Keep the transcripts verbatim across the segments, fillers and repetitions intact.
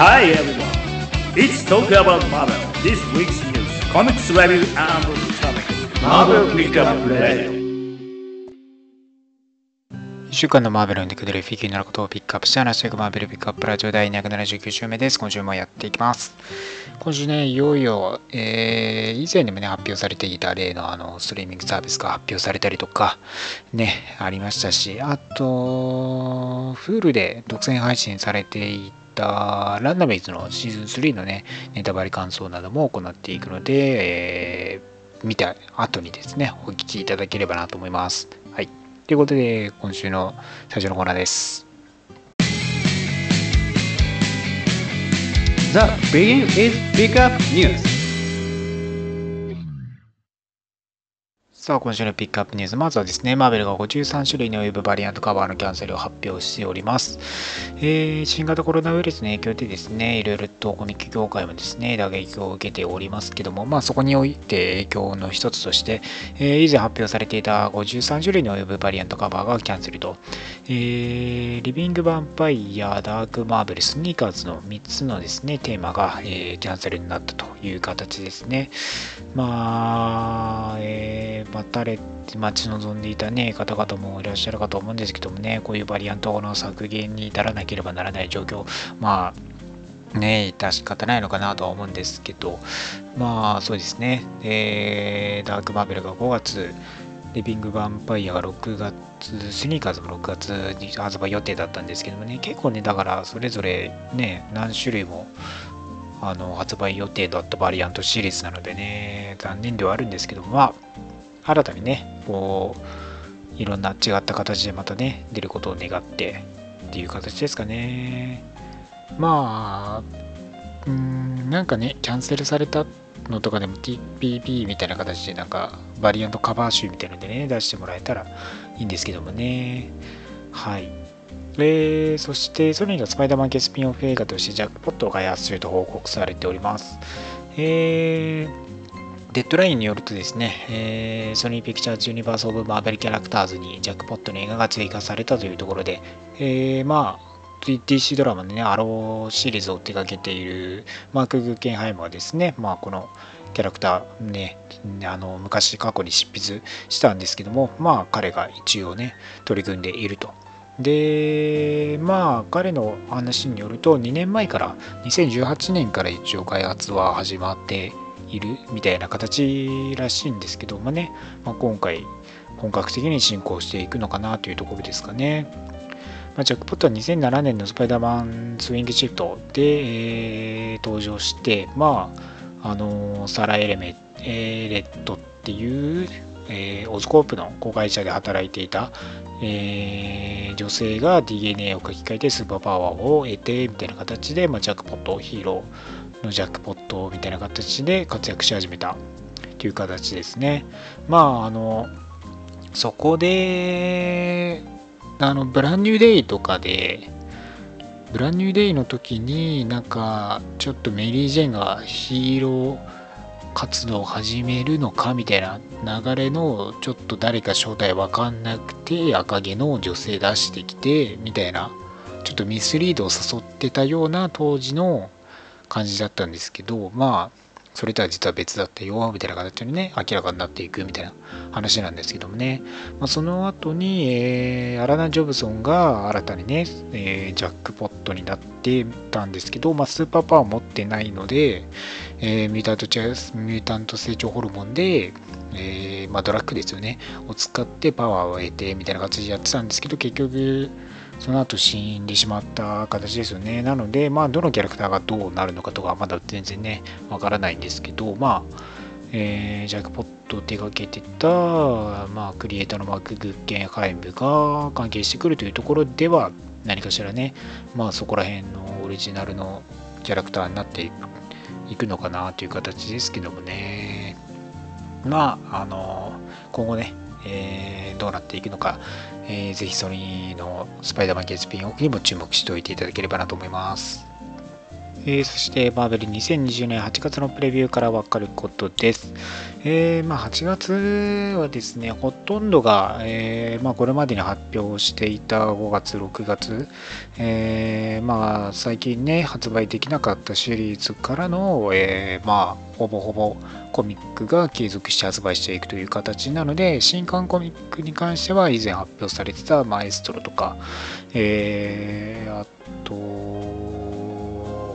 Hi everyone, it's Talk about Marvel, this week's news, comics review and topics, Marvel Pickup Radio。 いっしゅうかんのマーベルに出てくるフィギュアのことをピックアップして話していくマーベルピックアップラジオだいにひゃくななじゅうきゅうしゅうめです。今週もやっていきます。今週ね、いよいよ、えー、以前にもね、発表されていた例のあの、ストリーミングサービスが発表されたりとか、ね、ありましたし、あと、Huluで独占配信されていて、ランダムイズのシーズンスリーのね、ネタバレ感想なども行っていくので、えー、見た後にですね、お聞きいただければなと思います。はい。ということで、今週の最初のコーナーです。The Begin is Pick Up News。さあ、今週のピックアップニュース。まずはですね、マーベルがごじゅうさんしゅるいのウェブバリアントカバーのキャンセルを発表しております。えー、新型コロナウイルスの影響でですね、いろいろとコミック業界もですね、打撃を受けておりますけども、まあそこにおいて影響の一つとして、えー、以前発表されていたごじゅうさんしゅるいのウェブバリアントカバーがキャンセルと、えー、リビングヴァンパイア、ダークマーベル、スニーカーズのみっつのですね、テーマが、えー、キャンセルになったという形ですね。まあ、えー待たれて待ち望んでいた、ね、方々もいらっしゃるかと思うんですけどもね、こういうバリアントの削減に至らなければならない状況、まあね、致し方ないのかなとは思うんですけど、まあそうですね、えー、ダークマーベルがごがつ、リビングヴァンパイアがろくがつ、スニーカーズもろくがつに発売予定だったんですけどもね、結構ね、だからそれぞれね、何種類もあの発売予定だったバリアントシリーズなのでね、残念ではあるんですけども、まあ新たにね、こういろんな違った形でまたね、出ることを願ってっていう形ですかね。まあ、うーん、なんかね、キャンセルされたのとかでも ティーピーピー みたいな形で、なんかバリアントカバー集みたいなのでね、出してもらえたらいいんですけどもね。はい。えー、そしてソニーがスパイダーマン系スピンオフ映画としてジャックポットを開発中と報告されております。えーデッドラインによるとですね、えー、ソニーピクチャーズユニバースオブマーベルキャラクターズにジャックポットの映画が追加されたというところで、えー、まあ ディーシー ドラマのね、アローシリーズを手掛けているマーク・グッケンハイムはですね、まあこのキャラクターね、あの昔過去に執筆したんですけども、まあ彼が一応ね、取り組んでいると。で、まあ彼の話によると、にねんまえからにせんじゅうはちねんから一応開発は始まっているみたいな形らしいんですけどもね、まあ、今回本格的に進行していくのかなというところですかね。まあ、ジャックポットはにせんななねんのスパイダーマンスウィングシフトで、えー、登場して、まああのー、サラ・エレメ、エレットっていう、えー、オズコープの子会社で働いていた、えー、女性が ディーエヌエー を書き換えてスーパーパワーを得てみたいな形で、まあ、ジャックポットヒーローのジャックポットみたいな形で活躍し始めたという形ですね。まああのそこであのブランニューデイとかでブランニューデイの時になんかちょっとメリー・ジェーンがヒーロー活動を始めるのかみたいな流れの、ちょっと誰か正体わかんなくて赤毛の女性出してきてみたいな、ちょっとミスリードを誘ってたような当時の感じだったんですけど、まあそれとは実は別だったよみたいな形にね、明らかになっていくみたいな話なんですけどもね、まあ、その後に、えー、アラナ・ジョブソンが新たにね、えー、ジャックポットになってたんですけど、まあ、スーパーパワー持ってないので、えー、ミュータントチェス、ミュータント成長ホルモンで、えーまあ、ドラッグですよねを使ってパワーを得てみたいな形でやってたんですけど、結局その後死んでしまった形ですよね。なので、まあ、どのキャラクターがどうなるのかとか、まだ全然ね、わからないんですけど、まあ、えー、ジャックポットを手掛けてた、まあ、クリエイターのマーク・グッケンハイムが関係してくるというところでは、何かしらね、まあ、そこら辺のオリジナルのキャラクターになっていくのかなという形ですけどもね。まあ、あの、今後ね、えー、どうなっていくのか、えー、ぜひソニーのスパイダーマン系スピンオフにも注目しておいていただければなと思います。ええー、そしてマーベルにせんにじゅうねんはちがつのプレビューからわかることです。えーまあ、はちがつはですね、ほとんどが、えーまあ、これまでに発表していたごがつろくがつ、えーまあ、最近ね発売できなかったシリーズからの、えーまあ、ほぼほぼコミックが継続して発売していくという形なので、新刊コミックに関しては以前発表されてたマエストロとか、えー、あと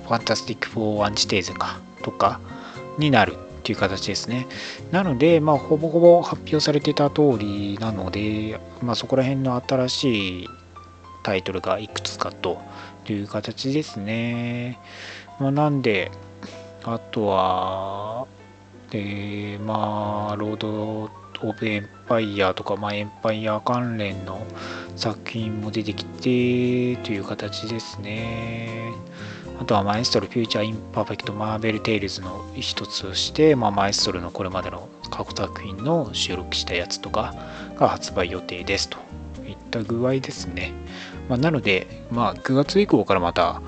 ファンタスティックフォーアンチテーゼかとかになるっていう形ですね。なので、まあ、ほぼほぼ発表されてた通りなので、まあ、そこら辺の新しいタイトルがいくつかという形ですね。まあ、なんであとは、えー、まあ、ロード・オブ・エンパイアとか、まあ、エンパイア関連の作品も出てきてという形ですね。あとは、マエストロ・フューチャー・インパーフェクト・マーベル・テイルズの一つとして、まあ、マエストロのこれまでの過去作品の収録したやつとかが発売予定ですといった具合ですね。まあ、なので、まあ、くがつ以降からまた、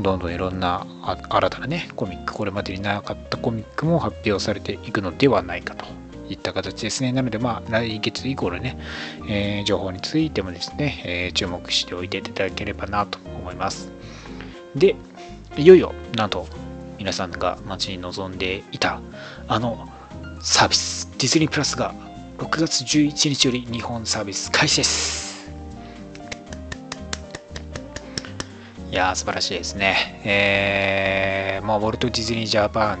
どんどんいろんな新たなねコミック、これまでになかったコミックも発表されていくのではないかといった形ですね。なので、まあ来月以降のね、えー、情報についてもですね、えー、注目しておいていただければなと思います。で、いよいよなんと皆さんが待ちに望んでいたあのサービス、ディズニープラスがろくがつじゅういちにちより日本サービス開始です。いやー、素晴らしいですね。えー、まあ、ウォルト・ディズニー・ジャパン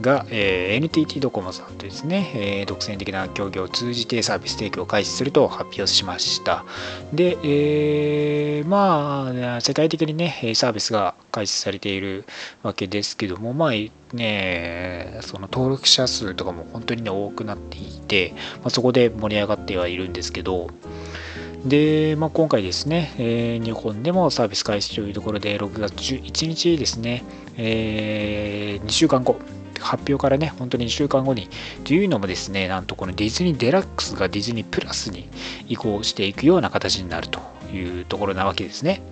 が、えー、エヌティーティー ドコモさんとですね、えー、独占的な協業を通じてサービス提供を開始すると発表しました。で、えー、まあ、世界的にね、サービスが開始されているわけですけども、まあ、ね、その登録者数とかも本当に、ね、多くなっていて、まあ、そこで盛り上がってはいるんですけど、で、まあ、今回ですね、えー、日本でもサービス開始というところで、ろくがつじゅういちにちですね、えー、にしゅうかんご、発表からね、本当ににしゅうかんごに、というのもですね、なんとこのディズニーデラックスがディズニープラスに移行していくような形になるというところなわけですね。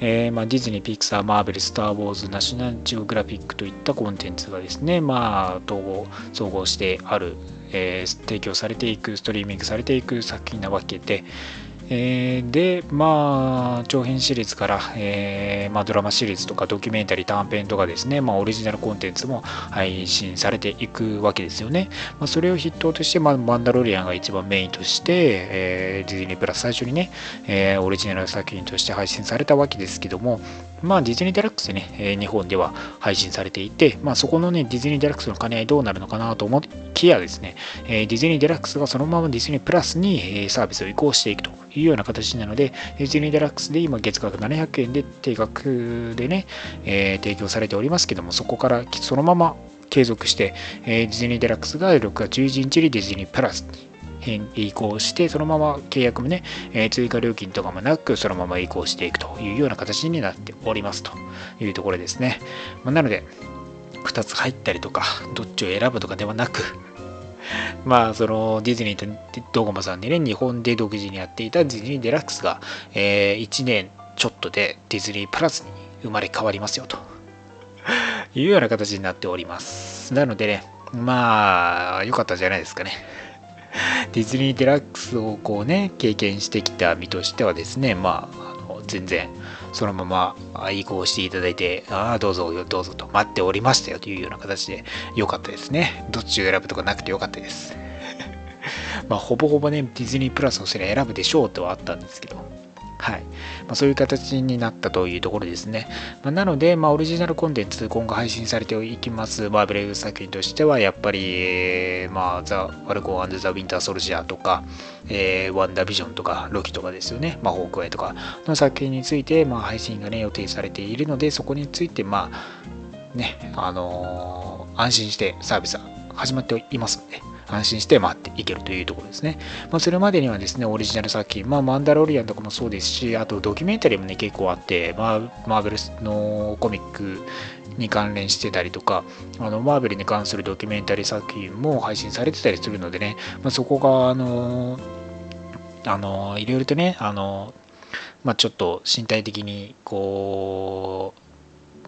えーまあ、ディズニー、ピクサー、マーベル、スター・ウォーズ、ナショナル・ジオグラフィックといったコンテンツがですね、まあ、統合、総合してある、えー、提供されていく、ストリーミングされていく作品なわけで、えー、で、まあ、長編シリーズから、えーまあ、ドラマシリーズとかドキュメンタリー短編とかですね、まあ、オリジナルコンテンツも配信されていくわけですよね。まあ、それを筆頭として、まあ、マンダロリアンが一番メインとして、えー、ディズニープラス最初にね、えー、オリジナル作品として配信されたわけですけども、まあ、ディズニーデラックスでね、えー、日本では配信されていて、まあ、そこのね、ディズニーデラックスの兼ね合いどうなるのかなと思いきやですね、えー、ディズニーデラックスがそのままディズニープラスに、えー、サービスを移行していくというような形なので、ディズニーデラックスで今月額ななひゃくえんで定額でね、えー、提供されておりますけども、そこからそのまま継続して、えー、ディズニーデラックスがろくがつじゅういちにちにディズニープラスに移行して、そのまま契約もね、えー、追加料金とかもなくそのまま移行していくというような形になっておりますというところですね。まあ、なのでふたつ入ったりとかどっちを選ぶとかではなく、まあ、そのディズニーとドコモさんでね、日本で独自にやっていたディズニーデラックスが、えー、いちねんちょっとでディズニープラスに生まれ変わりますよというような形になっております。なのでね、まあ良かったじゃないですかね。ディズニーデラックスをこうね、経験してきた身としてはですね、まあ、あの全然そのまま移行していただいて、ああ、どうぞどうぞと待っておりましたよというような形で良かったですね。どっちを選ぶとかなくて良かったです。まあ、ほぼほぼね、ディズニープラスをそれ選ぶでしょうとはあったんですけど、はい。まあ、そういう形になったというところですね。まあ、なので、まあ、オリジナルコンテンツ、今後配信されていきます、マーベル作品としては、やっぱり、えー、まあ、ザ・ファルコン&ザ・ウィンター・ソルジャーとか、えー、ワンダービジョンとか、ロキとかですよね、まあ、ホークアイとかの作品について、まあ、配信がね、予定されているので、そこについて、まあ、ね、あのー、安心してサービスは始まっていますので、安心して待っていけるというところですね。まあ、それまでにはですね、オリジナル作品、まあ、マンダロリアンとかもそうですし、あとドキュメンタリーもね、結構あって、まあ、マーベルのコミックに関連してたりとか、あのマーベルに関するドキュメンタリー作品も配信されてたりするのでね、まあ、そこが、あのー、あのー、いろいろとね、あのー、まあ、ちょっと身体的に、こ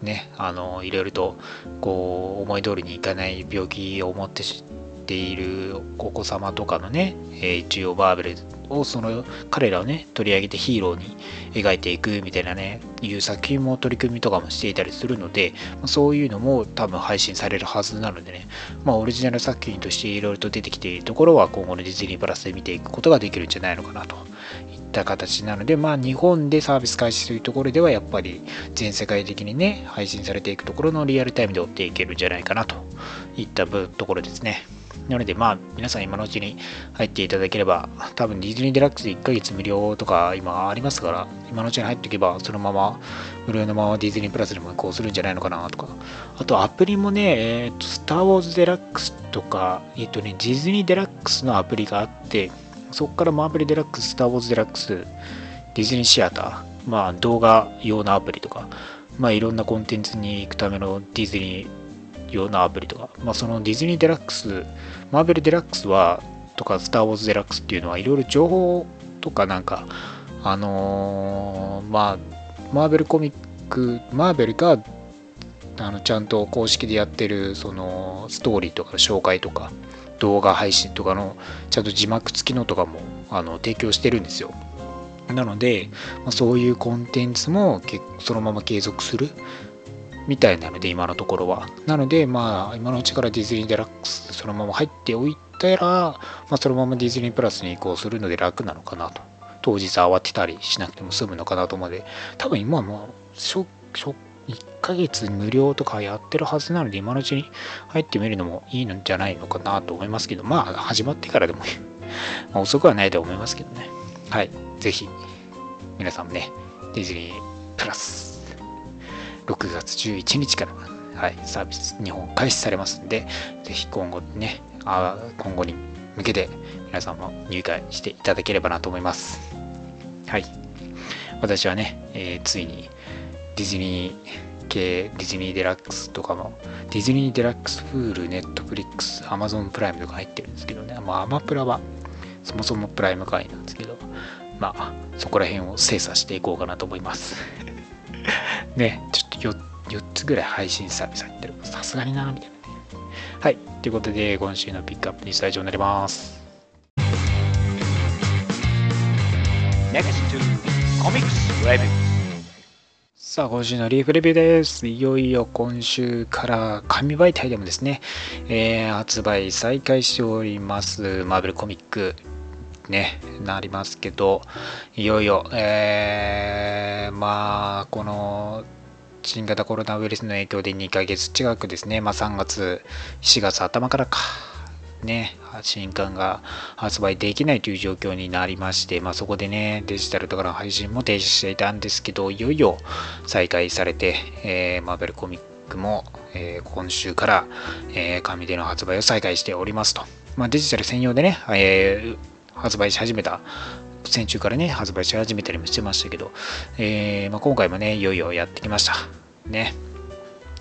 う、ね、あのいろいろとこう思い通りにいかない病気を持ってしているお子様とかのね、一応バーベルをその彼らをね取り上げてヒーローに描いていくみたいなねいう作品も取り組みとかもしていたりするので、そういうのも多分配信されるはずなのでね、まあオリジナル作品としていろいろと出てきているところは今後のディズニープラスで見ていくことができるんじゃないのかなといった形なので、まあ日本でサービス開始というところではやっぱり全世界的にね配信されていくところのリアルタイムで追っていけるんじゃないかなといったところですね。なのでまあ皆さん今のうちに入っていただければ、多分ディズニーデラックスでいっかげつ無料とか今ありますから、今のうちに入っておけばそのまま無料のままディズニープラスでも移行するんじゃないのかなとか、あとアプリもね、えー、とスター・ウォーズ・デラックスとか、えっ、ー、とねディズニーデラックスのアプリがあって、そこからマーベル・デラックス、スター・ウォーズ・デラックス、ディズニーシアター、まあ動画用のアプリとか、まあいろんなコンテンツに行くためのディズニーようなアプリとか、まあ、そのディズニーデラックス、マーベルデラックスはとか、スター・ウォーズデラックスっていうのはいろいろ情報とかなんか、あのー、まあ、マーベルコミック、マーベルがあのちゃんと公式でやってるそのストーリーとかの紹介とか、動画配信とかのちゃんと字幕付きのとかもあの提供してるんですよ。なので、まあ、そういうコンテンツもそのまま継続するみたいなので今のところは。なのでまあ今のうちからディズニーデラックスそのまま入っておいたら、まあ、そのままディズニープラスに移行するので楽なのかなと。当日慌てたりしなくても済むのかなと思うので、多分今はもうしょしょいっかげつ無料とかやってるはずなので、今のうちに入ってみるのもいいんじゃないのかなと思いますけど、まあ始まってからでも遅くはないと思いますけどね。はい、ぜひ皆さんもねディズニープラスろくがつじゅういちにちから、はい、サービス日本開始されますんで、ぜひ今後ね、あ今後に向けて皆さんも入会していただければなと思います。はい、私はね、えー、ついにディズニー系、ディズニーデラックスとかも、ディズニーデラックス、Hulu、Netflix、Amazon プライムとか入ってるんですけどね、まあ、アマプラはそもそもプライム会員なんですけど、まあ、そこら辺を精査していこうかなと思います。ね、ちょっと 4, よっつぐらい配信サービス入ってる。さすがにな、みたいなね。はい、ということで、今週のピックアップニュースは以上になります。さあ、今週のリーフレビューです。いよいよ今週から紙媒体でもですね、えー、発売再開しております、マーベルコミック。ね、なりますけど、いよいよ、えー、まあこの新型コロナウイルスの影響でにかげつ近くですね、まあ、さんがつしがつ頭からかね新刊が発売できないという状況になりまして、まあ、そこでねデジタルとかの配信も停止していたんですけど、いよいよ再開されて、えー、マーベルコミックも、えー、今週から、えー、紙での発売を再開しておりますと、まあ、デジタル専用でね、えー発売し始めた先週からね発売し始めたりもしてましたけど、えーまあ、今回もねいよいよやってきましたね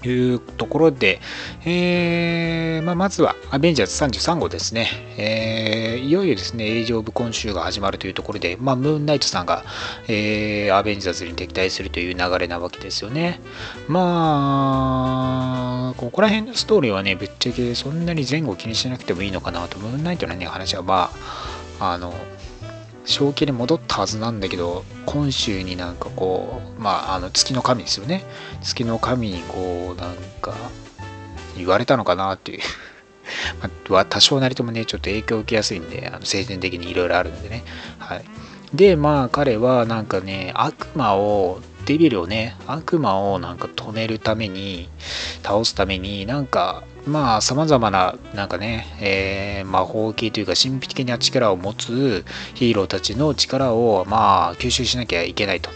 というところで、えーまあ、まずはアベンジャーズさんじゅうさんごうですね、えー、いよいよですねエイジオブ今週が始まるというところで、まあ、ムーンナイトさんが、えー、アベンジャーズに敵対するという流れなわけですよね。まあここら辺のストーリーはねぶっちゃけそんなに前後気にしなくてもいいのかなと。ムーンナイトのね話はまああの正気に戻ったはずなんだけど、今週になんかこう、まあ、あの月の神ですよね、月の神にこうなんか言われたのかなっていうまあ多少なりともねちょっと影響を受けやすいんで、あの精神的にいろいろあるんでね、はい、でまあ彼はなんかね悪魔をデビルをね悪魔をなんか止めるために倒すためになんかまあさまざまななんかね、えー、魔法系というか神秘的な力を持つヒーローたちの力をまあ吸収しなきゃいけないと。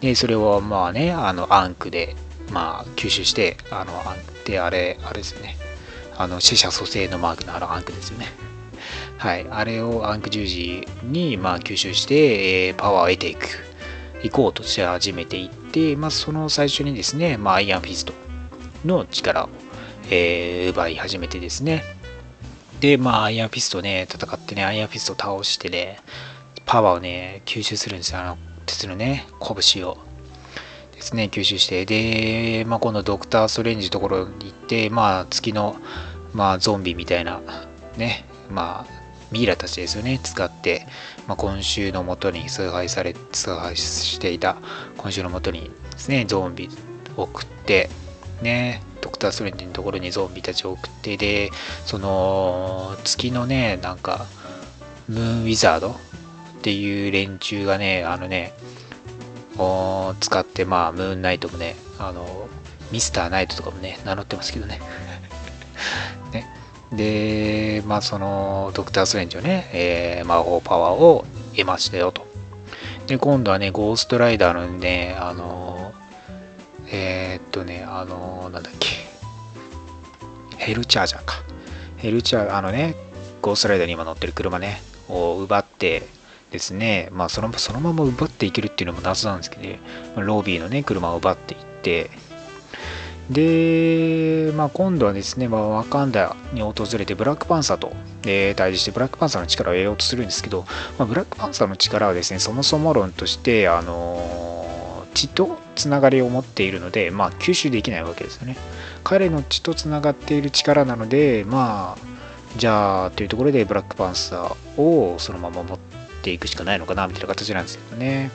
でそれをまあねあのアンクでまあ吸収して、あのアンクであれあれですね、あの死者蘇生のマークのあのアンクですよね。はい、あれをアンク十字にまあ吸収して、えー、パワーを得ていく行こうとし始めていって、まあ、その最初にですね、まあ、アイアンフィストの力を、えー、奪い始めてですね。で、まあ、アイアンフィストね、戦ってね、アイアンフィストを倒してね、パワーをね、吸収するんですよ、あの鉄のね、拳を。ですね、吸収して、で、まあ、今度ドクター・ストレンジのところに行って、まあ、月の、まあ、ゾンビみたいな、ね、まあ、ミイラたちですよね、使って、まあ、今週のもとに崇拝され、崇拝していた、今週のもとにですね、ゾンビを送って、ね、ドクター・ストレンジのところにゾンビたちを送って、で、その、月のね、なんか、ムーン・ウィザードっていう連中がね、あのね、を使って、まあ、ムーンナイトもね、あの、ミスターナイトとかもね、名乗ってますけどね。ね。で、まあ、その、ドクター・ストレンジをね、えー、魔法パワーを得ましたよと。で、今度はね、ゴーストライダーのね、あの、えー、っとね、あの、なんだっけ、ヘルチャージャーか。ヘルチャー、あのね、ゴーストライダーに今乗ってる車ね、を奪って、ですね、まあ、その、そのまま奪っていけるっていうのも謎なんですけど、ね、ロビーのね、車を奪っていって、で、まあ、今度はですね、まあ、ワカンダに訪れてブラックパンサーと、えー、対峙してブラックパンサーの力を得ようとするんですけど、まあ、ブラックパンサーの力はですね、そもそも論として、あのー、血とつながりを持っているので、まあ、吸収できないわけですよね。彼の血とつながっている力なので、まあ、じゃあ、というところでブラックパンサーをそのまま持って、ていくしかないのかなみたいな形なんですけどね。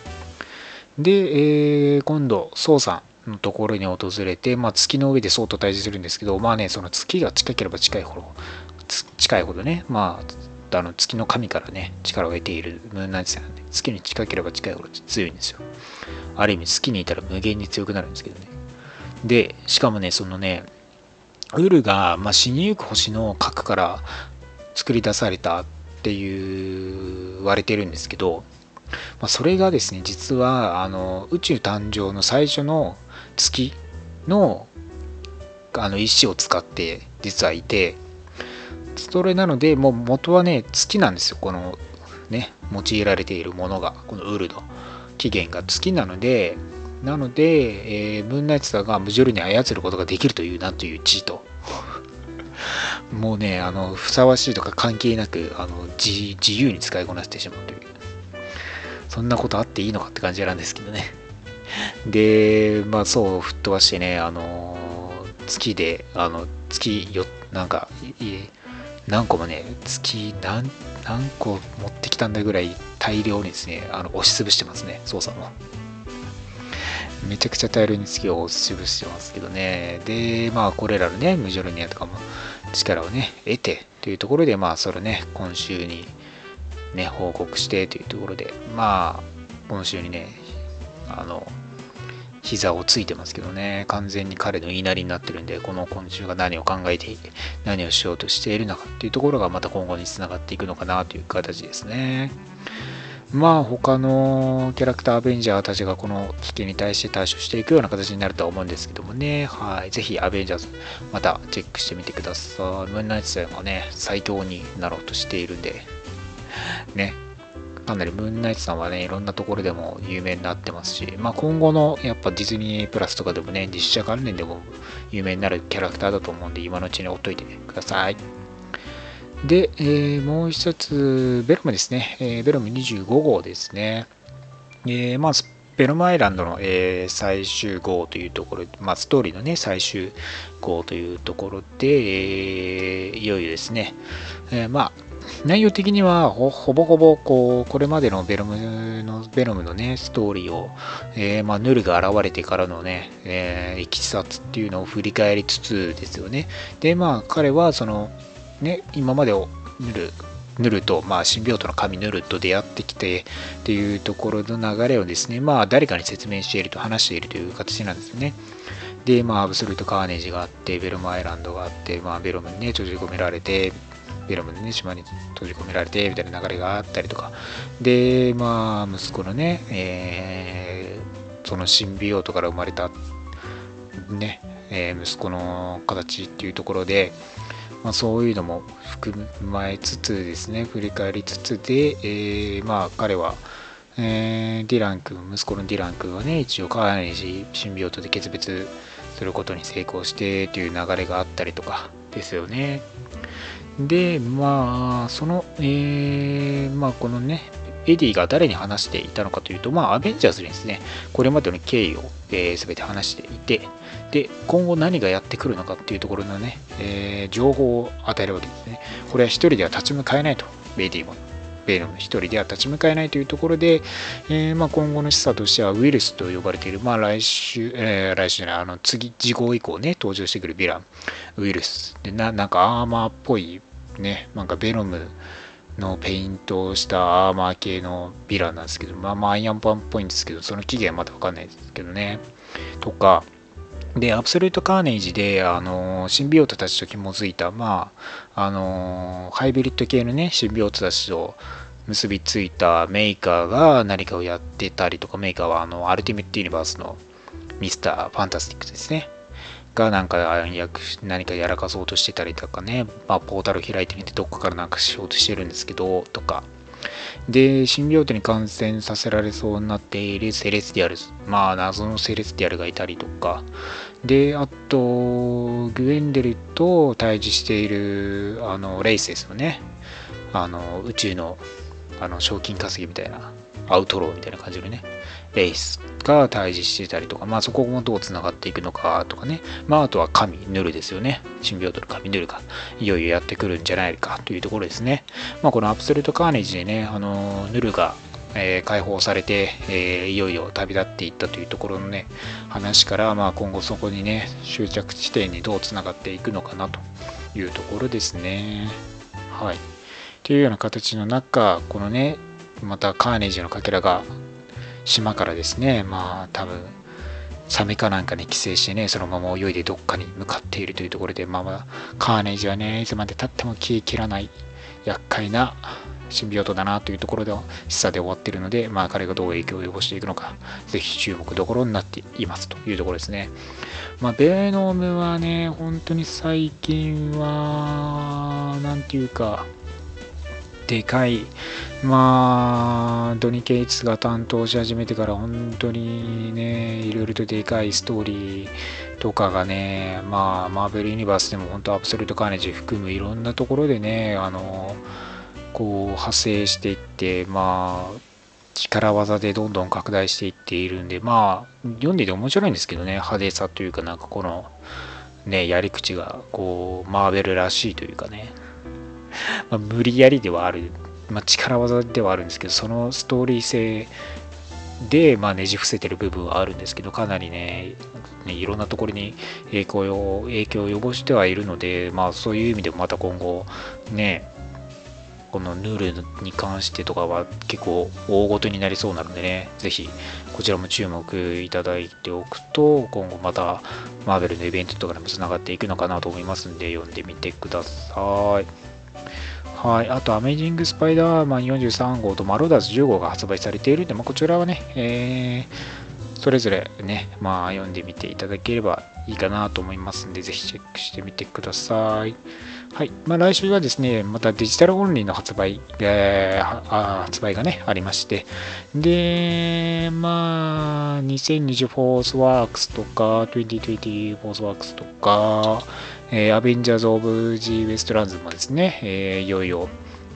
で、えー、今度ソウさんのところに訪れて、まあ、月の上でソウと対峙するんですけど、まあね、その月が近ければ近いほど近いほどね、まあ、あの月の神からね力を得ているムーンナイトさんなんで、月に近ければ近いほど強いんですよ。ある意味月にいたら無限に強くなるんですけどね。でしかもね、そのねウルが、まあ、死にゆく星の核から作り出されたっていう言われてるんですけど、まあ、それがですね、実はあの宇宙誕生の最初の月のあの石を使って実はいて、それなのでもう元はね月なんですよ。このね用いられているものが、このウルの起源が月なので、なので、えー、ムーンナイトさんがムジョルニーに操ることができるというなんという地位と。もうね、あのふさわしいとか関係なく、あの 自, 自由に使いこなしてしまうという、そんなことあっていいのかって感じなんですけどね。で、まあ、そう吹っ飛ばしてね、あの月であの月よ、なんか何個もね、月 何, 何個持ってきたんだぐらい大量にですね、あの押しつぶしてますね。操作もめちゃくちゃ大量に月を押しつぶしてますけどね。で、まあこれらのねムジョルニアとかも力をね得てというところで、まあそれね今週にね報告してというところで、まあ今週にねあの膝をついてますけどね、完全に彼の言いなりになってるんで、この今週が何を考えていて何をしようとしているのかっていうところがまた今後につながっていくのかなという形ですね。まあ他のキャラクターアベンジャーたちがこの危機に対して対処していくような形になるとは思うんですけどもね、はい、ぜひアベンジャーズまたチェックしてみてください。ムーンナイトさんがね最強になろうとしているんでね、かなりムーンナイトさんはねいろんなところでも有名になってますし、まあ今後のやっぱディズニープラスとかでもね実写関連でも有名になるキャラクターだと思うんで、今のうちに追っといてください。で、えー、もう一つ、ベロムですね。えー、ベロムにじゅうごごうですね。えー、まあ、ベロムアイランドの、えー、最終号というところ、まあ、ストーリーのね、最終号というところで、えー、いよいよですね、えー、まあ、内容的にはほ、ほぼほぼ、こう、これまでのベロムの、ベロムのね、ストーリーを、えー、まあ、ヌルが現れてからのね、えー、いきさつっていうのを振り返りつつですよね。で、まあ、彼は、その、ね、今までをヌル、ヌルと、まあ、シンビオートの神ヌルと出会ってきてっていうところの流れをですね、まあ、誰かに説明していると、話しているという形なんですね。で、まあ、アブソルトカーネージがあって、ベロムアイランドがあって、まあ、ベロムにね、閉じ込められて、ベロムのね、島に閉じ込められて、みたいな流れがあったりとか、で、まあ、息子のね、えー、そのシンビオートから生まれた、ね、えー、息子の形っていうところで、まあ、そういうのも含めつつですね、振り返りつつで、えー、まあ彼は、えー、ディラン君、息子のディラン君はね、一応カーネージシンビオートで決別することに成功してという流れがあったりとかですよね。で、まあ、その、えー、まあこのね、エディが誰に話していたのかというと、まあ、アベンジャーズにですね、これまでの経緯を、えー、全て話していて、で、今後何がやってくるのかっていうところのね、えー、情報を与えるわけですね。これは一人では立ち向かえないと、ベイディも。ベイノム一人では立ち向かえないというところで、えーまあ、今後の示唆としてはウイルスと呼ばれている、まあ、来週、えー、来週ね、あの次、次号以降ね、登場してくるヴィラン、ウイルスでな、なんかアーマーっぽいね、なんかベノムのペイントをしたアーマー系のヴィランなんですけど、まあ、まあ、アイアンパンっぽいんですけど、その起源はまだ分かんないですけどね、とか、で、アブソリュート・カーネイジで、あのー、シンビオートたちと紐づいた、まあ、あのー、ハイブリッド系のね、シンビオートたちと結びついたメーカーが何かをやってたりとか、メーカーは、あの、アルティメット・ユニバースのミスター・ファンタスティックですね。が、なんか、何かやらかそうとしてたりとかね、まあ、ポータルを開いてみて、どっかからなんかしようとしてるんですけど、とか。で、シンビオートに感染させられそうになっているセレスティアルズ。まあ、謎のセレスティアルがいたりとか。で、あと、グエンデルと対峙している、あの、レイスですよね。あの、宇宙の、あの、賞金稼ぎみたいな、アウトローみたいな感じのね、レイスが対峙してたりとか、まあ、そこもどうつながっていくのかとかね。まあ、あとは神、ヌルですよね。シンビオートの神、ヌルが、いよいよやってくるんじゃないかというところですね。まあ、このアブソリュート・カーネージでね、あの、ヌルが、えー、解放されて、えー、いよいよ旅立っていったというところのね、話から、まあ、今後そこにね、終着地点にどうつながっていくのかなというところですね。はい。というような形の中、このね、またカーネージのかけらが島からですね、まあ多分サメかなんかに寄生してね、そのまま泳いでどっかに向かっているというところで、まあまあカーネージはね、いつまでたっても消えきらない厄介なシンビオートだなというところで示唆で終わっているので、まあ彼がどう影響を及ぼしていくのか、ぜひ注目どころになっていますというところですね。まあベノムはね、本当に最近はなんていうか、でかい、まあドニ・ケイツが担当し始めてから本当にね、いろいろとでかいストーリーとかがね、まあマーベルユニバースでも本当アブソリュート・カーネージ含むいろんなところでね、あのこう派生していって、まあ力技でどんどん拡大していっているんで、まあ読んでて面白いんですけどね、派手さというか、なんかこのねやり口がこうマーベルらしいというかね、まあ、無理やりではある、まあ、力技ではあるんですけど、そのストーリー性で、まあ、ねじ伏せてる部分はあるんですけど、かなりね、ねいろんなところに影響を、影響を及ぼしてはいるので、まあ、そういう意味でもまた今後、ね、このヌルに関してとかは結構大ごとになりそうなのでね、ぜひこちらも注目いただいておくと、今後またマーベルのイベントとかにもつながっていくのかなと思いますので、読んでみてください。はい、あと、アメイジング・スパイダーマンよんじゅうさんごうとマローダーズじゅうごうが発売されているので、まあ、こちらはね、えー、それぞれね、まあ、読んでみていただければいいかなと思いますので、ぜひチェックしてみてください。はい、まあ、来週はですね、またデジタルオンリーの発売、えー、発売がね、ありまして、で、まあ、にせんにじゅうフォースワークスとか、にせんにじゅうフォースワークスとか、えー、アベンジャーズ・オブ・ジ・ウェストランズもですね、えー、いよいよ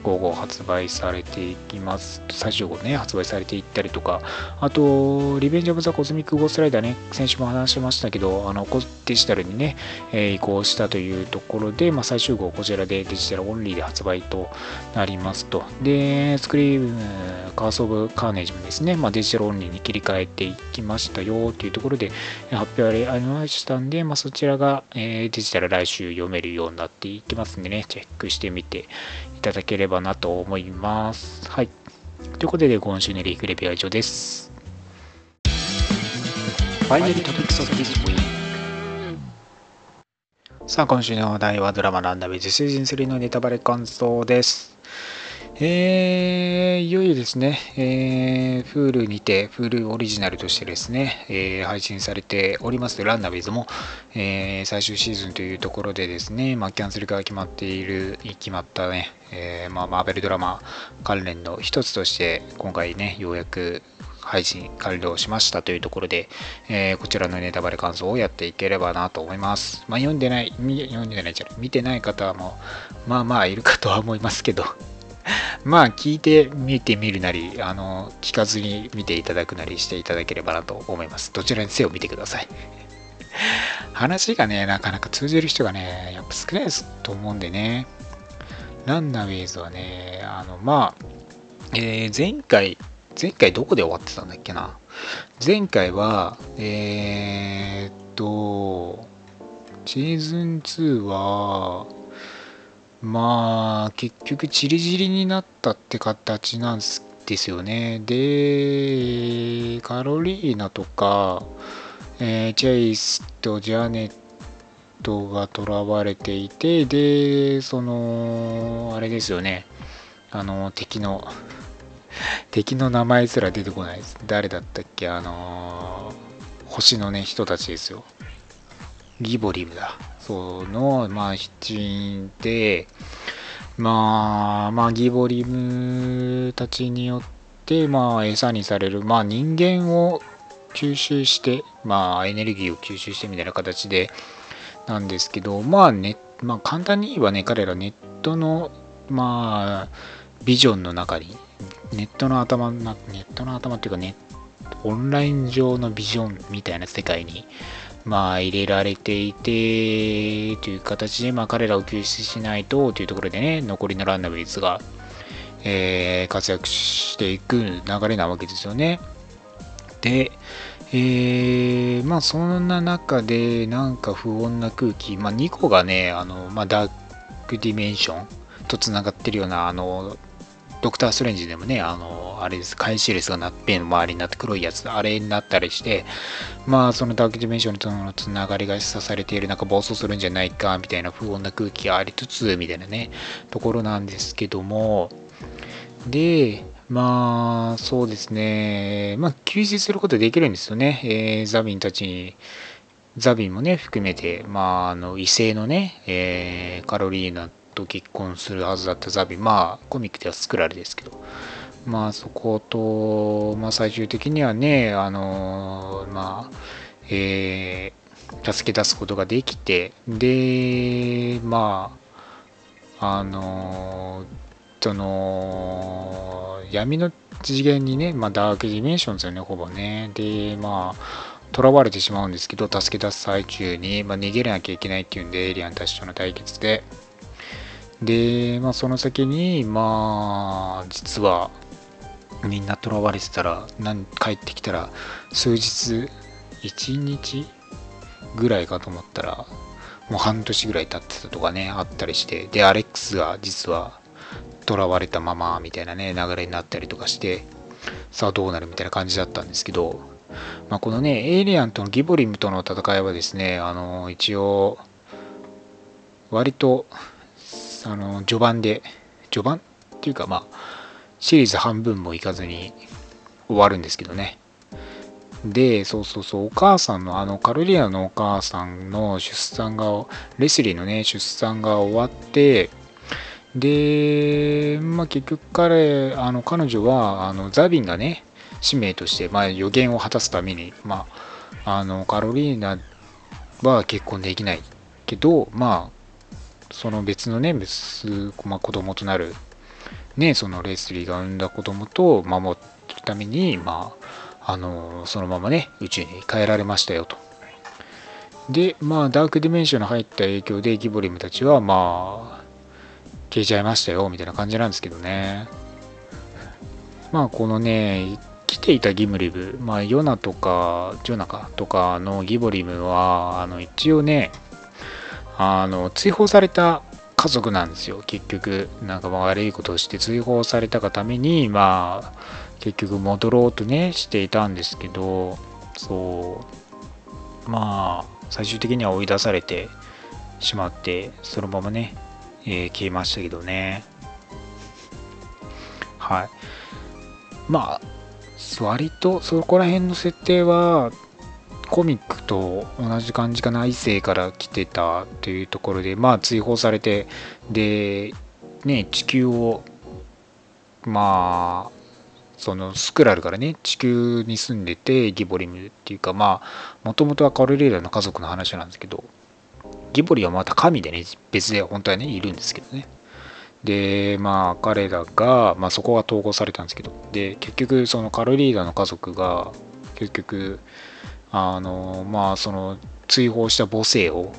ごうごう発売されていきます。最終号ね、発売されていったりとか、あと、リベンジ・オブ・ザ・コズミック・ゴーストライダーね、先週も話しましたけど、あのデジタルにね、えー、移行したというところで、まあ、最終号こちらでデジタルオンリーで発売となりますと。で、スクリーム、カース・オブ・カーネージもですね、まあ、デジタルオンリーに切り替えていきましたよというところで、発表ありましたんで、まあ、そちらが、えー、デジタル来週読めるようになっていきますんでね、チェックしてみていただければなと思います。はい。ということで、今週のリークレビューは以上です。ファイナルトピックスオブディスウィーク。さあ、今週の話題はドラマランダム実シーズンスリーのネタバレ感想です。えー、いよいよですね、えー、Hulu にて、Hulu オリジナルとしてですね、えー、配信されております、ランナビーズも、えー、最終シーズンというところでですね、まあ、キャンセルが決まっている、決まったね、えーまあ、マーベルドラマ関連の一つとして、今回ね、ようやく配信完了しましたというところで、えー、こちらのネタバレ感想をやっていければなと思います。まあ、読んでない、読んでないじゃない、見てない方も、まあまあいるかとは思いますけど、まあ聞いてみてみるなり、あの聞かずに見ていただくなりしていただければなと思います。どちらにせよ見てください。話がね、なかなか通じる人がね、やっぱ少ないですと思うんでね。ランナーウェイズはね、あのまあ、えー、前回前回どこで終わってたんだっけな。前回はえー、っとシーズンツーはまあ結局チリジリになったって形なんですよね。でカロリーナとか、えー、チェイスとジャネットが囚われていて、でそのあれですよね、あの敵の敵の名前すら出てこないです。誰だったっけ、あのー、星のね人たちですよ。ギボリムだ。そのまあ七人で、まあまあギボリムたちによってまあ餌にされる、まあ人間を吸収してまあエネルギーを吸収してみたいな形でなんですけど、まあね、まあ簡単に言えばね、彼らネットのまあビジョンの中に、ネットの頭ネットの頭っていうかね、オンライン上のビジョンみたいな世界にまあ入れられていてという形で、まあ彼らを救出しないとというところでね、残りのランナーウェイズがえ活躍していく流れなわけですよね。でえー、まあそんな中でなんか不穏な空気、まあニコがね、あのまあダークディメンションとつながってるような、あのドクター・ストレンジでもね、あの、あれです、回収列がなっぺんの周りになって黒いやつ、あれになったりして、まあ、そのダークディメンションとのつながりが示唆されている、なんか暴走するんじゃないか、みたいな不穏な空気がありつつ、みたいなね、ところなんですけども、で、まあ、そうですね、まあ、救出することできるんですよね、えー、ザビンたちに。ザビンもね、含めて、まあ、あの、異性のね、えー、カロリーナ、結婚するはずだったザビ、まあコミックではスクラルですけど、まあそこと、まあ、最終的にはね、あのー、まあ、えー、助け出すことができて、でまああのー、その闇の次元にね、まあ、ダークディメンションですよね、ほぼね。でまあ囚われてしまうんですけど、助け出す最中に、まあ、逃げなきゃいけないっていうんで、エイリアンたちとの対決で。で、まあ、その先に、まあ、実は、みんな囚われてたら、なん帰ってきたら、数日、いちにちぐらいかと思ったら、もう半年ぐらい経ってたとかね、あったりして、で、アレックスが実は、囚われたまま、みたいなね、流れになったりとかして、さあどうなるみたいな感じだったんですけど、まあ、このね、エイリアンとのギボリムとの戦いはですね、あの、一応、割と、あの序盤で序盤っていうか、まあシリーズ半分もいかずに終わるんですけどね。でそうそうそう、お母さんのあのカロリアのお母さんの出産が、レスリーのね出産が終わって、でまあ結局彼あの彼女はあのザビンがね使命として、まあ、予言を果たすために、まあ、あのカロリーナは結婚できないけど、まあその別のね、息子、まあ、子供となる、ね、そのレスリーが産んだ子供と守るために、まあ、あの、そのままね、宇宙に帰られましたよと。で、まあ、ダークディメンションに入った影響で、ギボリムたちは、まあ、消えちゃいましたよ、みたいな感じなんですけどね。まあ、このね、来ていたギムリム、まあ、ヨナとか、ジョナカとかのギボリムは、あの、一応ね、あの追放された家族なんですよ。結局なんか悪いことをして追放されたがために、まあ結局戻ろうとねしていたんですけど、そうまあ最終的には追い出されてしまって、そのままね、えー、消えましたけどね。はい、まあ割とそこら辺の設定はコミックと同じ感じかな。異性から来てたというところで、まあ追放されて、でね、地球をまあそのスクラルからね地球に住んでて、ギボリムっていうか、まあもともとはカロリーナの家族の話なんですけど、ギボリはまた神でね別で本当はねいるんですけどね。でまあ彼らが、まあ、そこが統合されたんですけど、で結局そのカルリーダの家族が結局あのまあその追放した母性を、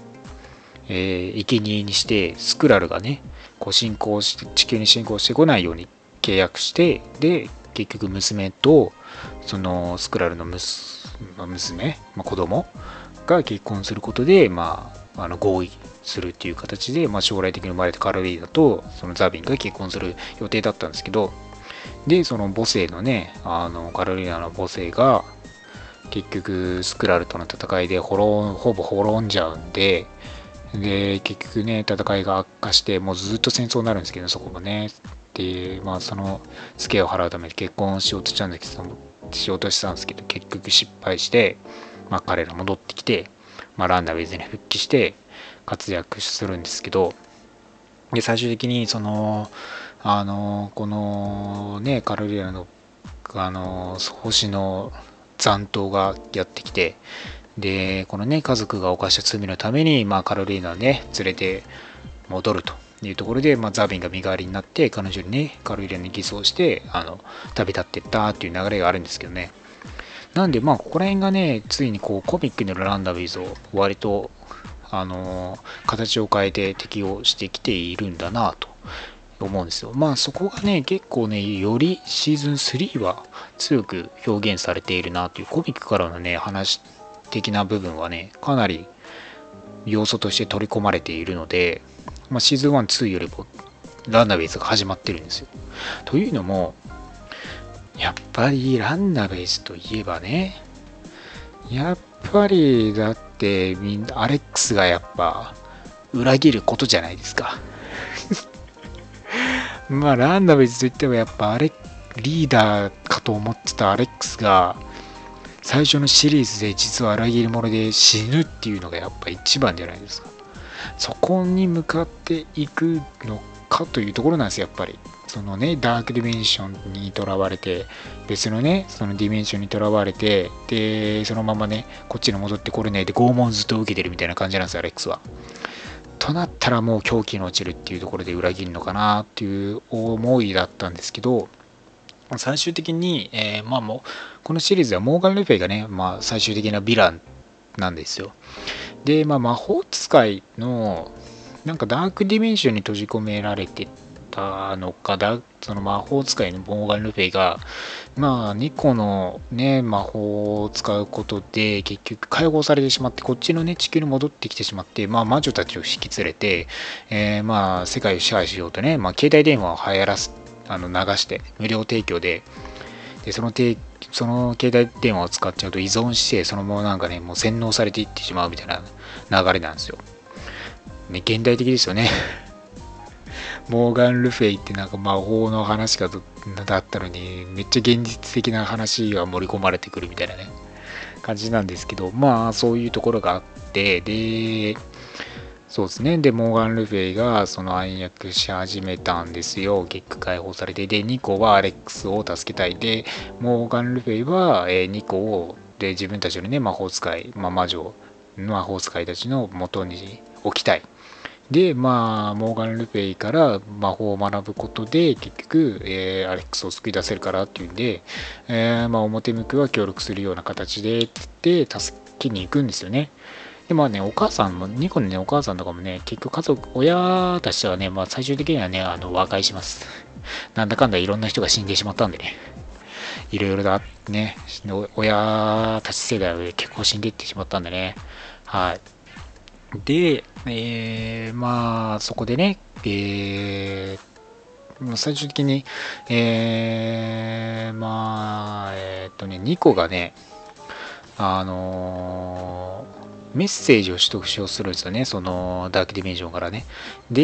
えー、生贄にしてスクラルがねこう侵攻して地球に侵攻してこないように契約して、で結局娘とそのスクラルのむす娘、まあ、子供が結婚することで、まあ、あの合意するっていう形で、まあ、将来的に生まれたカルリーダとそのザビンが結婚する予定だったんですけど、でその母性のねあのカルリーダの母性が結局スクラルとの戦いでほろほぼ滅んじゃうんで、で結局ね戦いが悪化してもうずっと戦争になるんですけど、そこもねでまあそのツケを払うために結婚しようとしたんですけどしようとしたんですけど結局失敗して、まあ、彼ら戻ってきて、まあ、ランナウェイズに復帰して活躍するんですけど、で最終的にそのあのこのねカルリアのあの星の残党がやってきて、でこのね家族が犯した罪のために、まあ、カロリーナをね連れて戻るというところで、まあ、ザビンが身代わりになって彼女にねカロリーナに偽装してあの旅立っていったっていう流れがあるんですけどね、なんでまあここら辺がねついにこうコミックのランダムイズを割とあの形を変えて適応してきているんだなと思うんですよ。まあそこがね結構ねよりシーズンスリーは強く表現されているなという、コミックからのね話的な部分はねかなり要素として取り込まれているので、まあ、シーズンワン、ツーよりもランナウェイズが始まってるんですよ。というのもやっぱりランナウェイズといえばねやっぱりだってみんなアレックスがやっぱ裏切ることじゃないですかまあランナウェイズといってもやっぱあれリーダーかと思ってたアレックスが最初のシリーズで実は裏切り者で死ぬっていうのがやっぱ一番じゃないですか。そこに向かっていくのかというところなんですよ。やっぱりそのねダークディメンションにとらわれて別のねそのディメンションにとらわれて、でそのままねこっちに戻ってこれないで拷問ずっと受けてるみたいな感じなんですよアレックスは。となったらもう狂気に落ちるっていうところで裏切るのかなっていう思いだったんですけど、最終的に、えー、まあもうこのシリーズはモーガン・レフェイがね、まあ、最終的なヴィランなんですよ。で、まあ、魔法使いのなんかダークディメンションに閉じ込められてたのかだ、その魔法使いのモーガン・レフェイがまあにこのね魔法を使うことで結局解放されてしまってこっちのね地球に戻ってきてしまって、まあ、魔女たちを引き連れて、えー、まあ世界を支配しようとね、まあ、携帯電話を流行らすあの流して無料提供 で, でそのてその携帯電話を使っちゃうと依存してそのままなんかねもう洗脳されていってしまうみたいな流れなんですよ、ね、現代的ですよねモーガン・ルフェイってなんか魔法の話だったのにめっちゃ現実的な話が盛り込まれてくるみたいなね感じなんですけど、まあそういうところがあって、でそうですね。で、モーガン・ルフェイがその暗躍し始めたんですよ。結局解放されて。で、ニコはアレックスを助けたい。で、モーガン・ルフェイは、えー、ニコをで自分たちのね、魔法使い、まあ、魔女、魔法使いたちの元に置きたい。で、まあ、モーガン・ルフェイから魔法を学ぶことで、結局、えー、アレックスを救い出せるからっていうんで、えー、まあ、表向くは協力するような形で、つって、助けに行くんですよね。でまあね、お母さんも、ニコのね、お母さんとかもね、結局家族、親たちはね、まあ最終的にはね、あの和解します。なんだかんだいろんな人が死んでしまったんでね、いろいろだってね、親たち世代は結構死んでいってしまったんでね、はい。で、えー、まあそこでね、えー、最終的に、えー、まあ、えー、っとね、ニコがね、あのー、メッセージを取得しようとするんですよね、そのダークディメンションからね。で、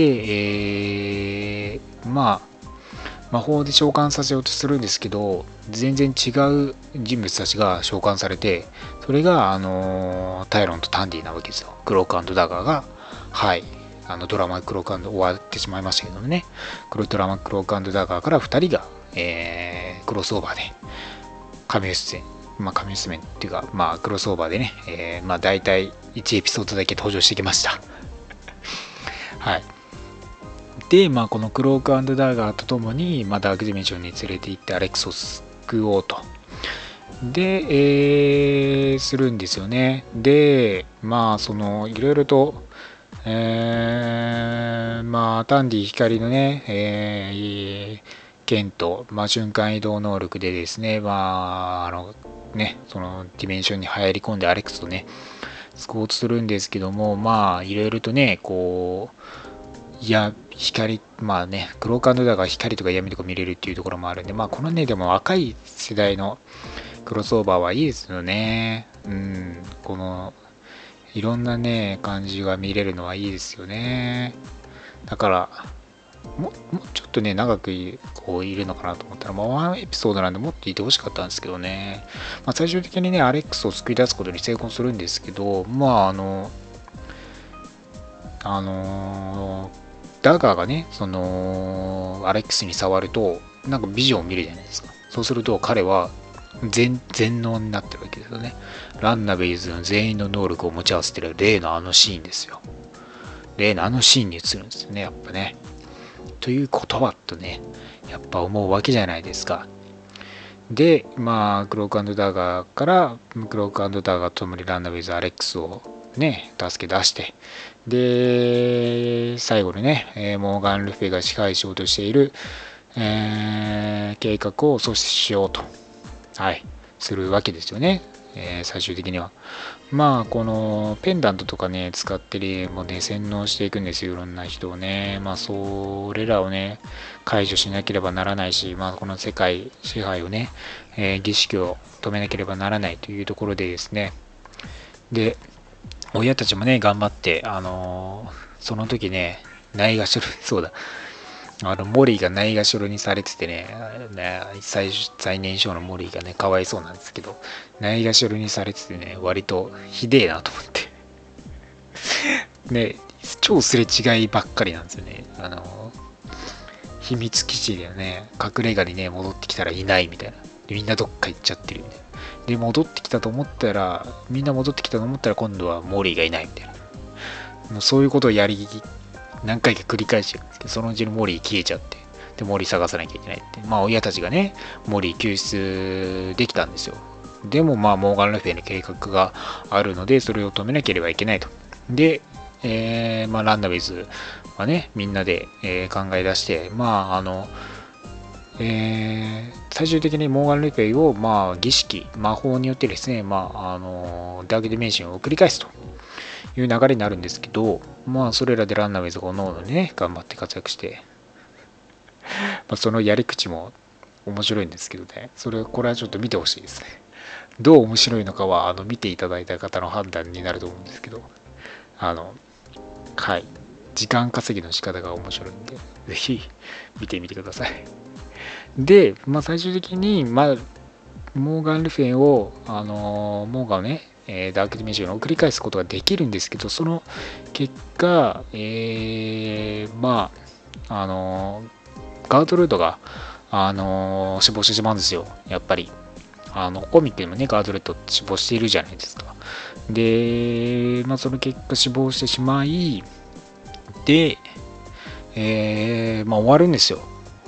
えー、まあ、魔法で召喚させようとするんですけど、全然違う人物たちが召喚されて、それが、あのー、タイロンとタンディなわけですよ。クローク&ダガーが、はい、あのドラマクローク&終わってしまいましたけどもね、黒ドラマクローク&ダガーからふたりが、えー、クロスオーバーで、神出演。まあ、神娘っていうか、まあ、クロスオーバーでね、えー、まあ、大体いちエピソードだけ登場してきました。はい。で、まあ、このクローク&ダーガーとともに、まあ、ダークディメンションに連れて行ってアレックスを救おうと。で、えー、するんですよね。で、まあ、その、いろいろと、えー、まあ、タンディ光のね、えー、剣と、まあ、瞬間移動能力でですね、まあ、あの、ね、その、ディメンションに入り込んでアレックスとね、救おうとするんですけども、まあ、いろいろとね、こう、いや、光、まあね、クローク&ダーガー光とか闇とか見れるっていうところもあるんで、まあ、このね、でも若い世代のクロスオーバーはいいですよね。うん、この、いろんなね、感じが見れるのはいいですよね。だから、もうちょっとね、長くこういるのかなと思ったら、まあ、ワンエピソードなんでもっといてほしかったんですけどね。まあ、最終的にね、アレックスを救い出すことに成功するんですけど、まあ、あの、あの、ダーガーがね、その、アレックスに触ると、なんかビジョンを見るじゃないですか。そうすると、彼は、全, 全能になってるわけですよね。ランナウェイズの全員の能力を持ち合わせてる例のあのシーンですよ。例のあのシーンに映るんですよね、やっぱね。という言葉とね、やっぱ思うわけじゃないですか。で、まあ、クローク&ダーガーから、クローク&ダーガーともにランナウェイズ・アレックスをね、助け出して、で、最後にね、モーガン・ルフェが支配しようとしている、えー、計画を阻止しようと。はい、するわけですよね、えー、最終的には。まあ、このペンダントとかね、使ってり、もうね、洗脳していくんですよ、いろんな人をね。まあ、それらをね、解除しなければならないし、まあ、この世界支配をね、えー、儀式を止めなければならないというところでですね。で、親たちもね、頑張って、あのー、その時ね、ないがしろ、そうだ。あのモリーがないがしろにされててね、最、最年少のモリーがね、かわいそうなんですけど、ないがしろにされててね、割とひでえなと思って。ね、超すれ違いばっかりなんですよね。あの、秘密基地でね、隠れ家にね、戻ってきたらいないみたいな。みんなどっか行っちゃってるみたいな。で、戻ってきたと思ったら、みんな戻ってきたと思ったら、今度はモリーがいないみたいな。もうそういうことをやり、何回か繰り返してるんですけど、そのうちにモリー消えちゃって、で、モリー探さなきゃいけないって。まあ、親たちがね、モリー救出できたんですよ。でも、まあ、モーガン・ルフェの計画があるので、それを止めなければいけないと。で、えー、まあ、ランダウェイズはね、みんなで、えー、考え出して、まあ、あの、えー、最終的にモーガン・ルフェを、まあ、儀式、魔法によってですね、まあ、あの、ダークディメンションを繰り返すと。いう流れになるんですけど、まあそれらでランナウェイズがおのおのにね、頑張って活躍して、まあ、そのやり口も面白いんですけどね、それ、これはちょっと見てほしいですね。どう面白いのかは、あの、見ていただいた方の判断になると思うんですけど、あの、はい、時間稼ぎの仕方が面白いんで、ぜひ見てみてください。で、まあ最終的に、まあ、モーガン・ルフェンを、あの、モーガンをね、ダークディメンションを繰り返すことができるんですけど、その結果、えー、まあ、あの、ガートルードが、あの、死亡してしまうんですよ、やっぱり。あの、コミックでもね、ガートルードって死亡しているじゃないですか。で、まあ、その結果死亡してしまい、で、えー、まあ、終わるんですよ、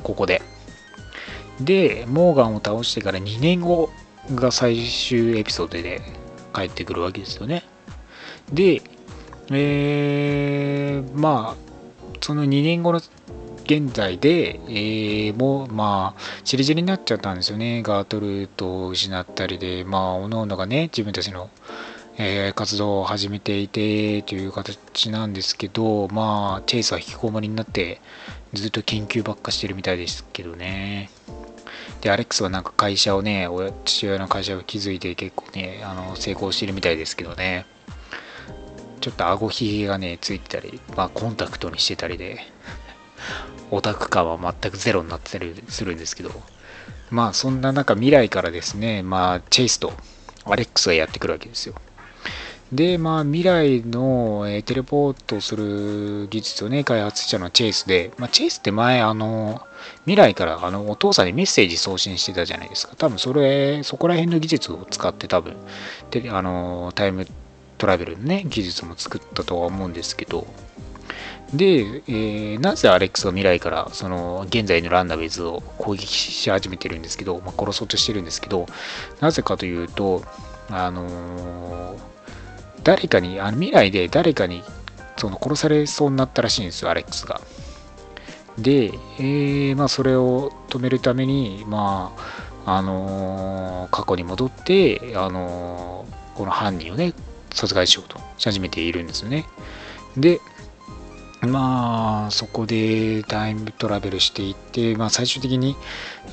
ここで。で、モーガンを倒してからにねんごが最終エピソードで、帰ってくるわけですよね。で、えー、まあそのにねんごの現在で、えー、もうまあチリチリになっちゃったんですよね。ガートルートを失ったりで、まあおのおのがね、自分たちの、えー、活動を始めていてという形なんですけど、まあチェイスは引きこもりになってずっと研究ばっかしてるみたいですけどね。で、アレックスはなんか会社をね、父親の会社を築いて結構ね、あの、成功してるみたいですけどね、ちょっと顎ひげがね、ついてたり、まあ、コンタクトにしてたりで、オタク感は全くゼロになってたりするんですけど、まあ、そんな中、未来からですね、まあ、チェイスとアレックスがやってくるわけですよ。で、まあ、未来の、えー、テレポートする技術をね、開発したのはチェイスで、まあ、チェイスって前、あの、未来から、あの、お父さんにメッセージ送信してたじゃないですか。多分、それ、そこら辺の技術を使って、多分、で、あの、タイムトラベルのね、技術も作ったとは思うんですけど、で、えー、なぜアレックスは未来からその現在のランナウェイズを攻撃し始めてるんですけど、まあ、殺そうとしてるんですけど、なぜかというと、あのー、誰かに、あの未来で誰かにその殺されそうになったらしいんですよ、アレックスが。で、えーまあ、それを止めるために、まああのー、過去に戻って、あのー、この犯人をね、殺害しようとし始めているんですよね。で、まあそこでタイムトラベルしていって、まあ、最終的に、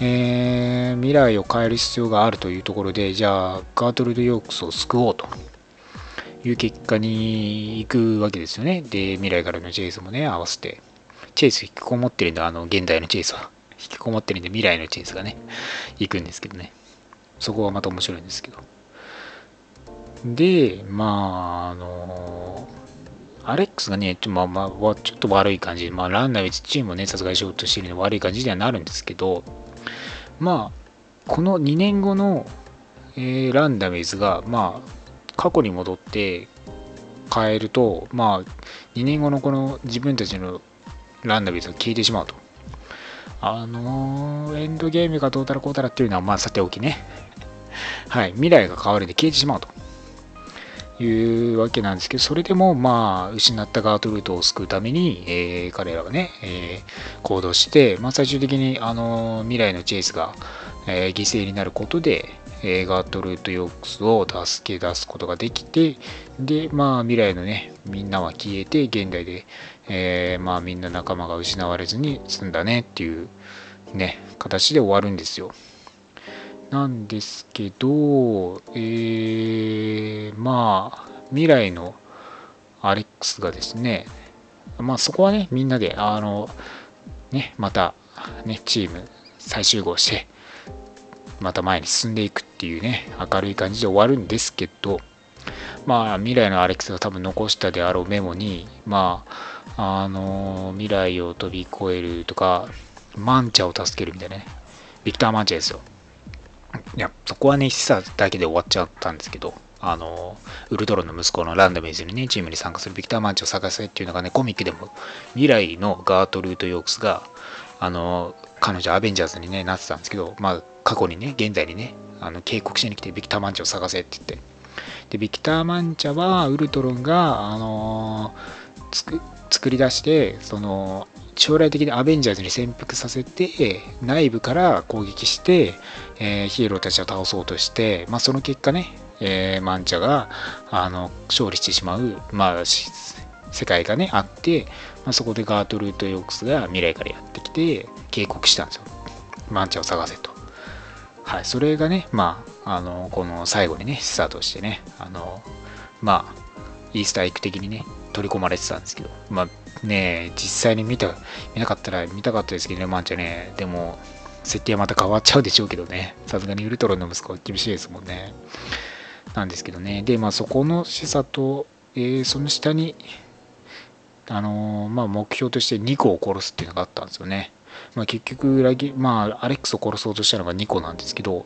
えー、未来を変える必要があるというところで、じゃあガートルド・ヨークスを救おうという結果に行くわけですよね。で、未来からのチェイスもね、合わせてチェイス引きこもってるんで、あの現代のチェイスは引きこもってるんで、未来のチェイスがね行くんですけどね、そこはまた面白いんですけど。で、まああのーアレックスがね、ちょ,、まあまあ、ちょっと悪い感じで、まあ、ランナウェイズチームをね、殺害しようとしているのは悪い感じにはなるんですけど、まあ、このにねんごの、えー、ランナウェイズが、まあ、過去に戻って変えると、まあ、にねんごのこの自分たちのランナウェイズが消えてしまうと。あのー、エンドゲームがどうたらこうたらっていうのは、まあ、さておきね。はい、未来が変わるんで消えてしまうと。いうわけなんですけど、それでもまあ失ったガートルートを救うために、えー、彼らがね、えー、行動して、まあ、最終的にあの未来のチェイスが、えー、犠牲になることで、えー、ガートルート・ヨークスを助け出すことができて、で、まあ未来のねみんなは消えて、現代で、えー、まあみんな仲間が失われずに済んだねっていうね形で終わるんですよ。なんですけど、えー、まあ未来のアレックスがですね、まあそこはねみんなであのねまたねチーム再集合してまた前に進んでいくっていうね明るい感じで終わるんですけど、まあ未来のアレックスが多分残したであろうメモに、まああの未来を飛び越えるとかマンチャを助けるみたいなね、ビクター・マンチャですよ。いや、そこはね、示唆だけで終わっちゃったんですけど、あの、ウルトロンの息子のランダムイズにね、チームに参加するビクター・マンチを探せっていうのがね、コミックでも、未来のガートルート・ヨークスが、あの、彼女アベンジャーズに、ね、なってたんですけど、まあ、過去にね、現在にね、あの警告しに来て、ビクター・マンチを探せって言って、で、ビクター・マンチャは、ウルトロンが、あのー、つく作り出して、その、将来的にアベンジャーズに潜伏させて内部から攻撃して、えー、ヒーローたちを倒そうとして、まあ、その結果ね、えー、マンチャがあの勝利してしまう、まあ、世界がねあって、まあ、そこでガートルート・ヨークスが未来からやってきて警告したんですよ。マンチャを探せと。はい、それがね、まあ、あのこの最後にねスタートしてね、あのまあイースターエッグ的にね取り込まれてたんですけど、まあねえ実際に見た見なかったら見たかったですけどね、マンチャね。でも設定はまた変わっちゃうでしょうけどね、さすがにウルトロンの息子は厳しいですもんね。なんですけどね、でまあそこの示唆と、えー、その下にあのー、まあ目標としてニコを殺すっていうのがあったんですよね。まあ結局裏切まあアレックスを殺そうとしたのがニコなんですけど、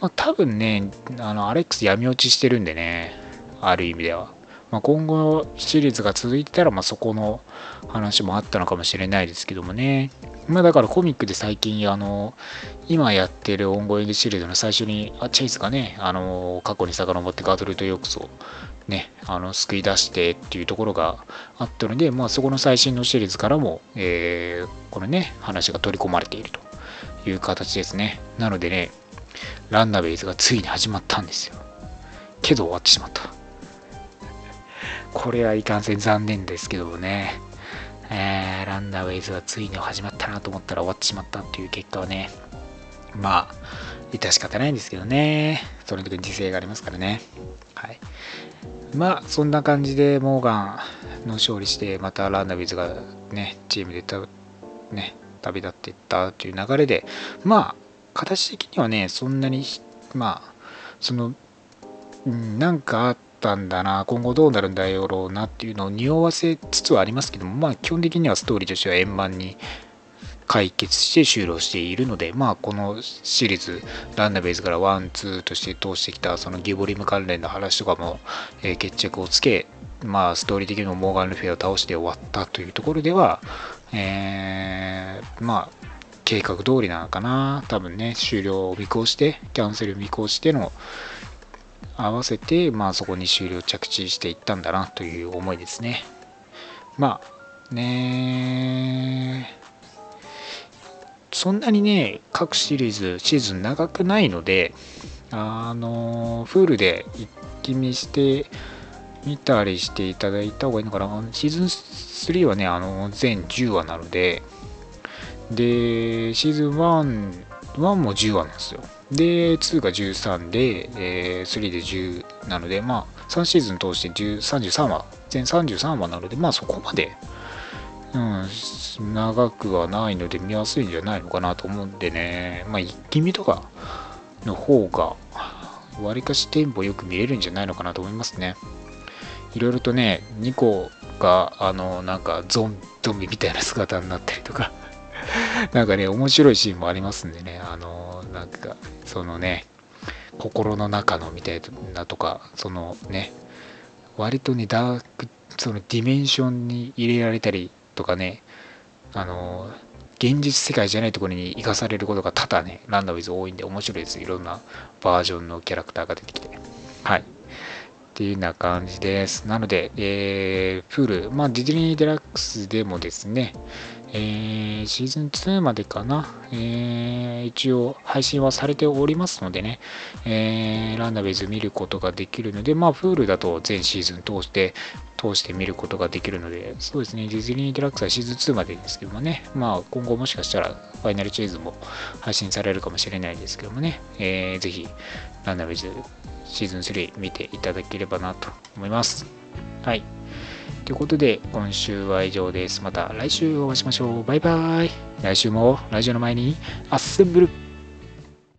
まあ多分ねあのアレックス闇落ちしてるんでね、ある意味では。まあ、今後のシリーズが続いてたら、まあ、そこの話もあったのかもしれないですけどもね。まあ、だからコミックで最近、あの、今やってるオンゴイングシリーズの最初に、あチェイスがね、あの、過去に遡ってガートルート・ヨークスをね、あの、救い出してっていうところがあったので、まあ、そこの最新のシリーズからも、えー、このね、話が取り込まれているという形ですね。なのでね、ランナウェイズがついに始まったんですよ。けど終わってしまった。これはいかんせん残念ですけどもね、えー、ランナーウェイズはついに始まったなと思ったら終わってしまったっていう結果はね、まあ致し方ないんですけどね、その時に時勢がありますからね。はい、まあそんな感じでモーガンの勝利して、またランナーウェイズがねチームでた、ね、旅立っていったという流れで、まあ形的にはねそんなにまあそのなんかあってたんだな、今後どうなるんだろうなっていうのを匂わせつつはありますけども、まあ基本的にはストーリーとしては円満に解決して終了しているので、まあこのシリーズランナウェイズからワンツーとして通してきたそのギボリム関連の話とかも、えー、決着をつけまあ、ストーリー的にもモーガン・ルフェを倒して終わったというところでは、えー、まあ計画通りなのかな、多分ね、終了を見越してキャンセルを見越しての合わせて、まあ、そこに終了着地していったんだなという思いですね。まあね、そんなにね各シリーズシーズン長くないので、あのフールで一気見して見たりしていただいた方がいいのかな。シーズンスリーはね、あの全じゅうわなので、でシーズンいち、いちもじゅうわなんですよ。でにがじゅうさんで、えー、さんでじゅうなので、まあさんシーズン通してさんじゅうさんわ、全さんじゅうさんわなので、まあそこまで、うん、長くはないので見やすいんじゃないのかなと思うんでね、まあ一気見とかの方がわりかしテンポよく見れるんじゃないのかなと思いますね。いろいろとね、にこがあのなんかゾンゾンビみたいな姿になったりとかなんかね、面白いシーンもありますんでね、あのなんかそのね、心の中のみたいなとか、そのね、割とねダーク、そのディメンションに入れられたりとかね、あの現実世界じゃないところに生かされることが多々ね、ランダムイズ多いんで面白いです。いろんなバージョンのキャラクターが出てきて、はい、っていうような感じです。なので、えー、プール、まあディズニーデラックスでもですね、えー、シーズンにまでかな、えー、一応配信はされておりますのでね、えー、ランダムイズ見ることができるので、まあ Hulu だと全シーズン通して通して見ることができるので、そうですね、ディズニーデラックスはシーズンにまでですけどもね、まあ今後もしかしたらファイナルシーズンも配信されるかもしれないですけどもね、えー、ぜひランダムイズシーズンさん見ていただければなと思います。はい、ということで今週は以上です。また来週お会いしましょう。バイバイ。来週もラジオの前にアッセンブル。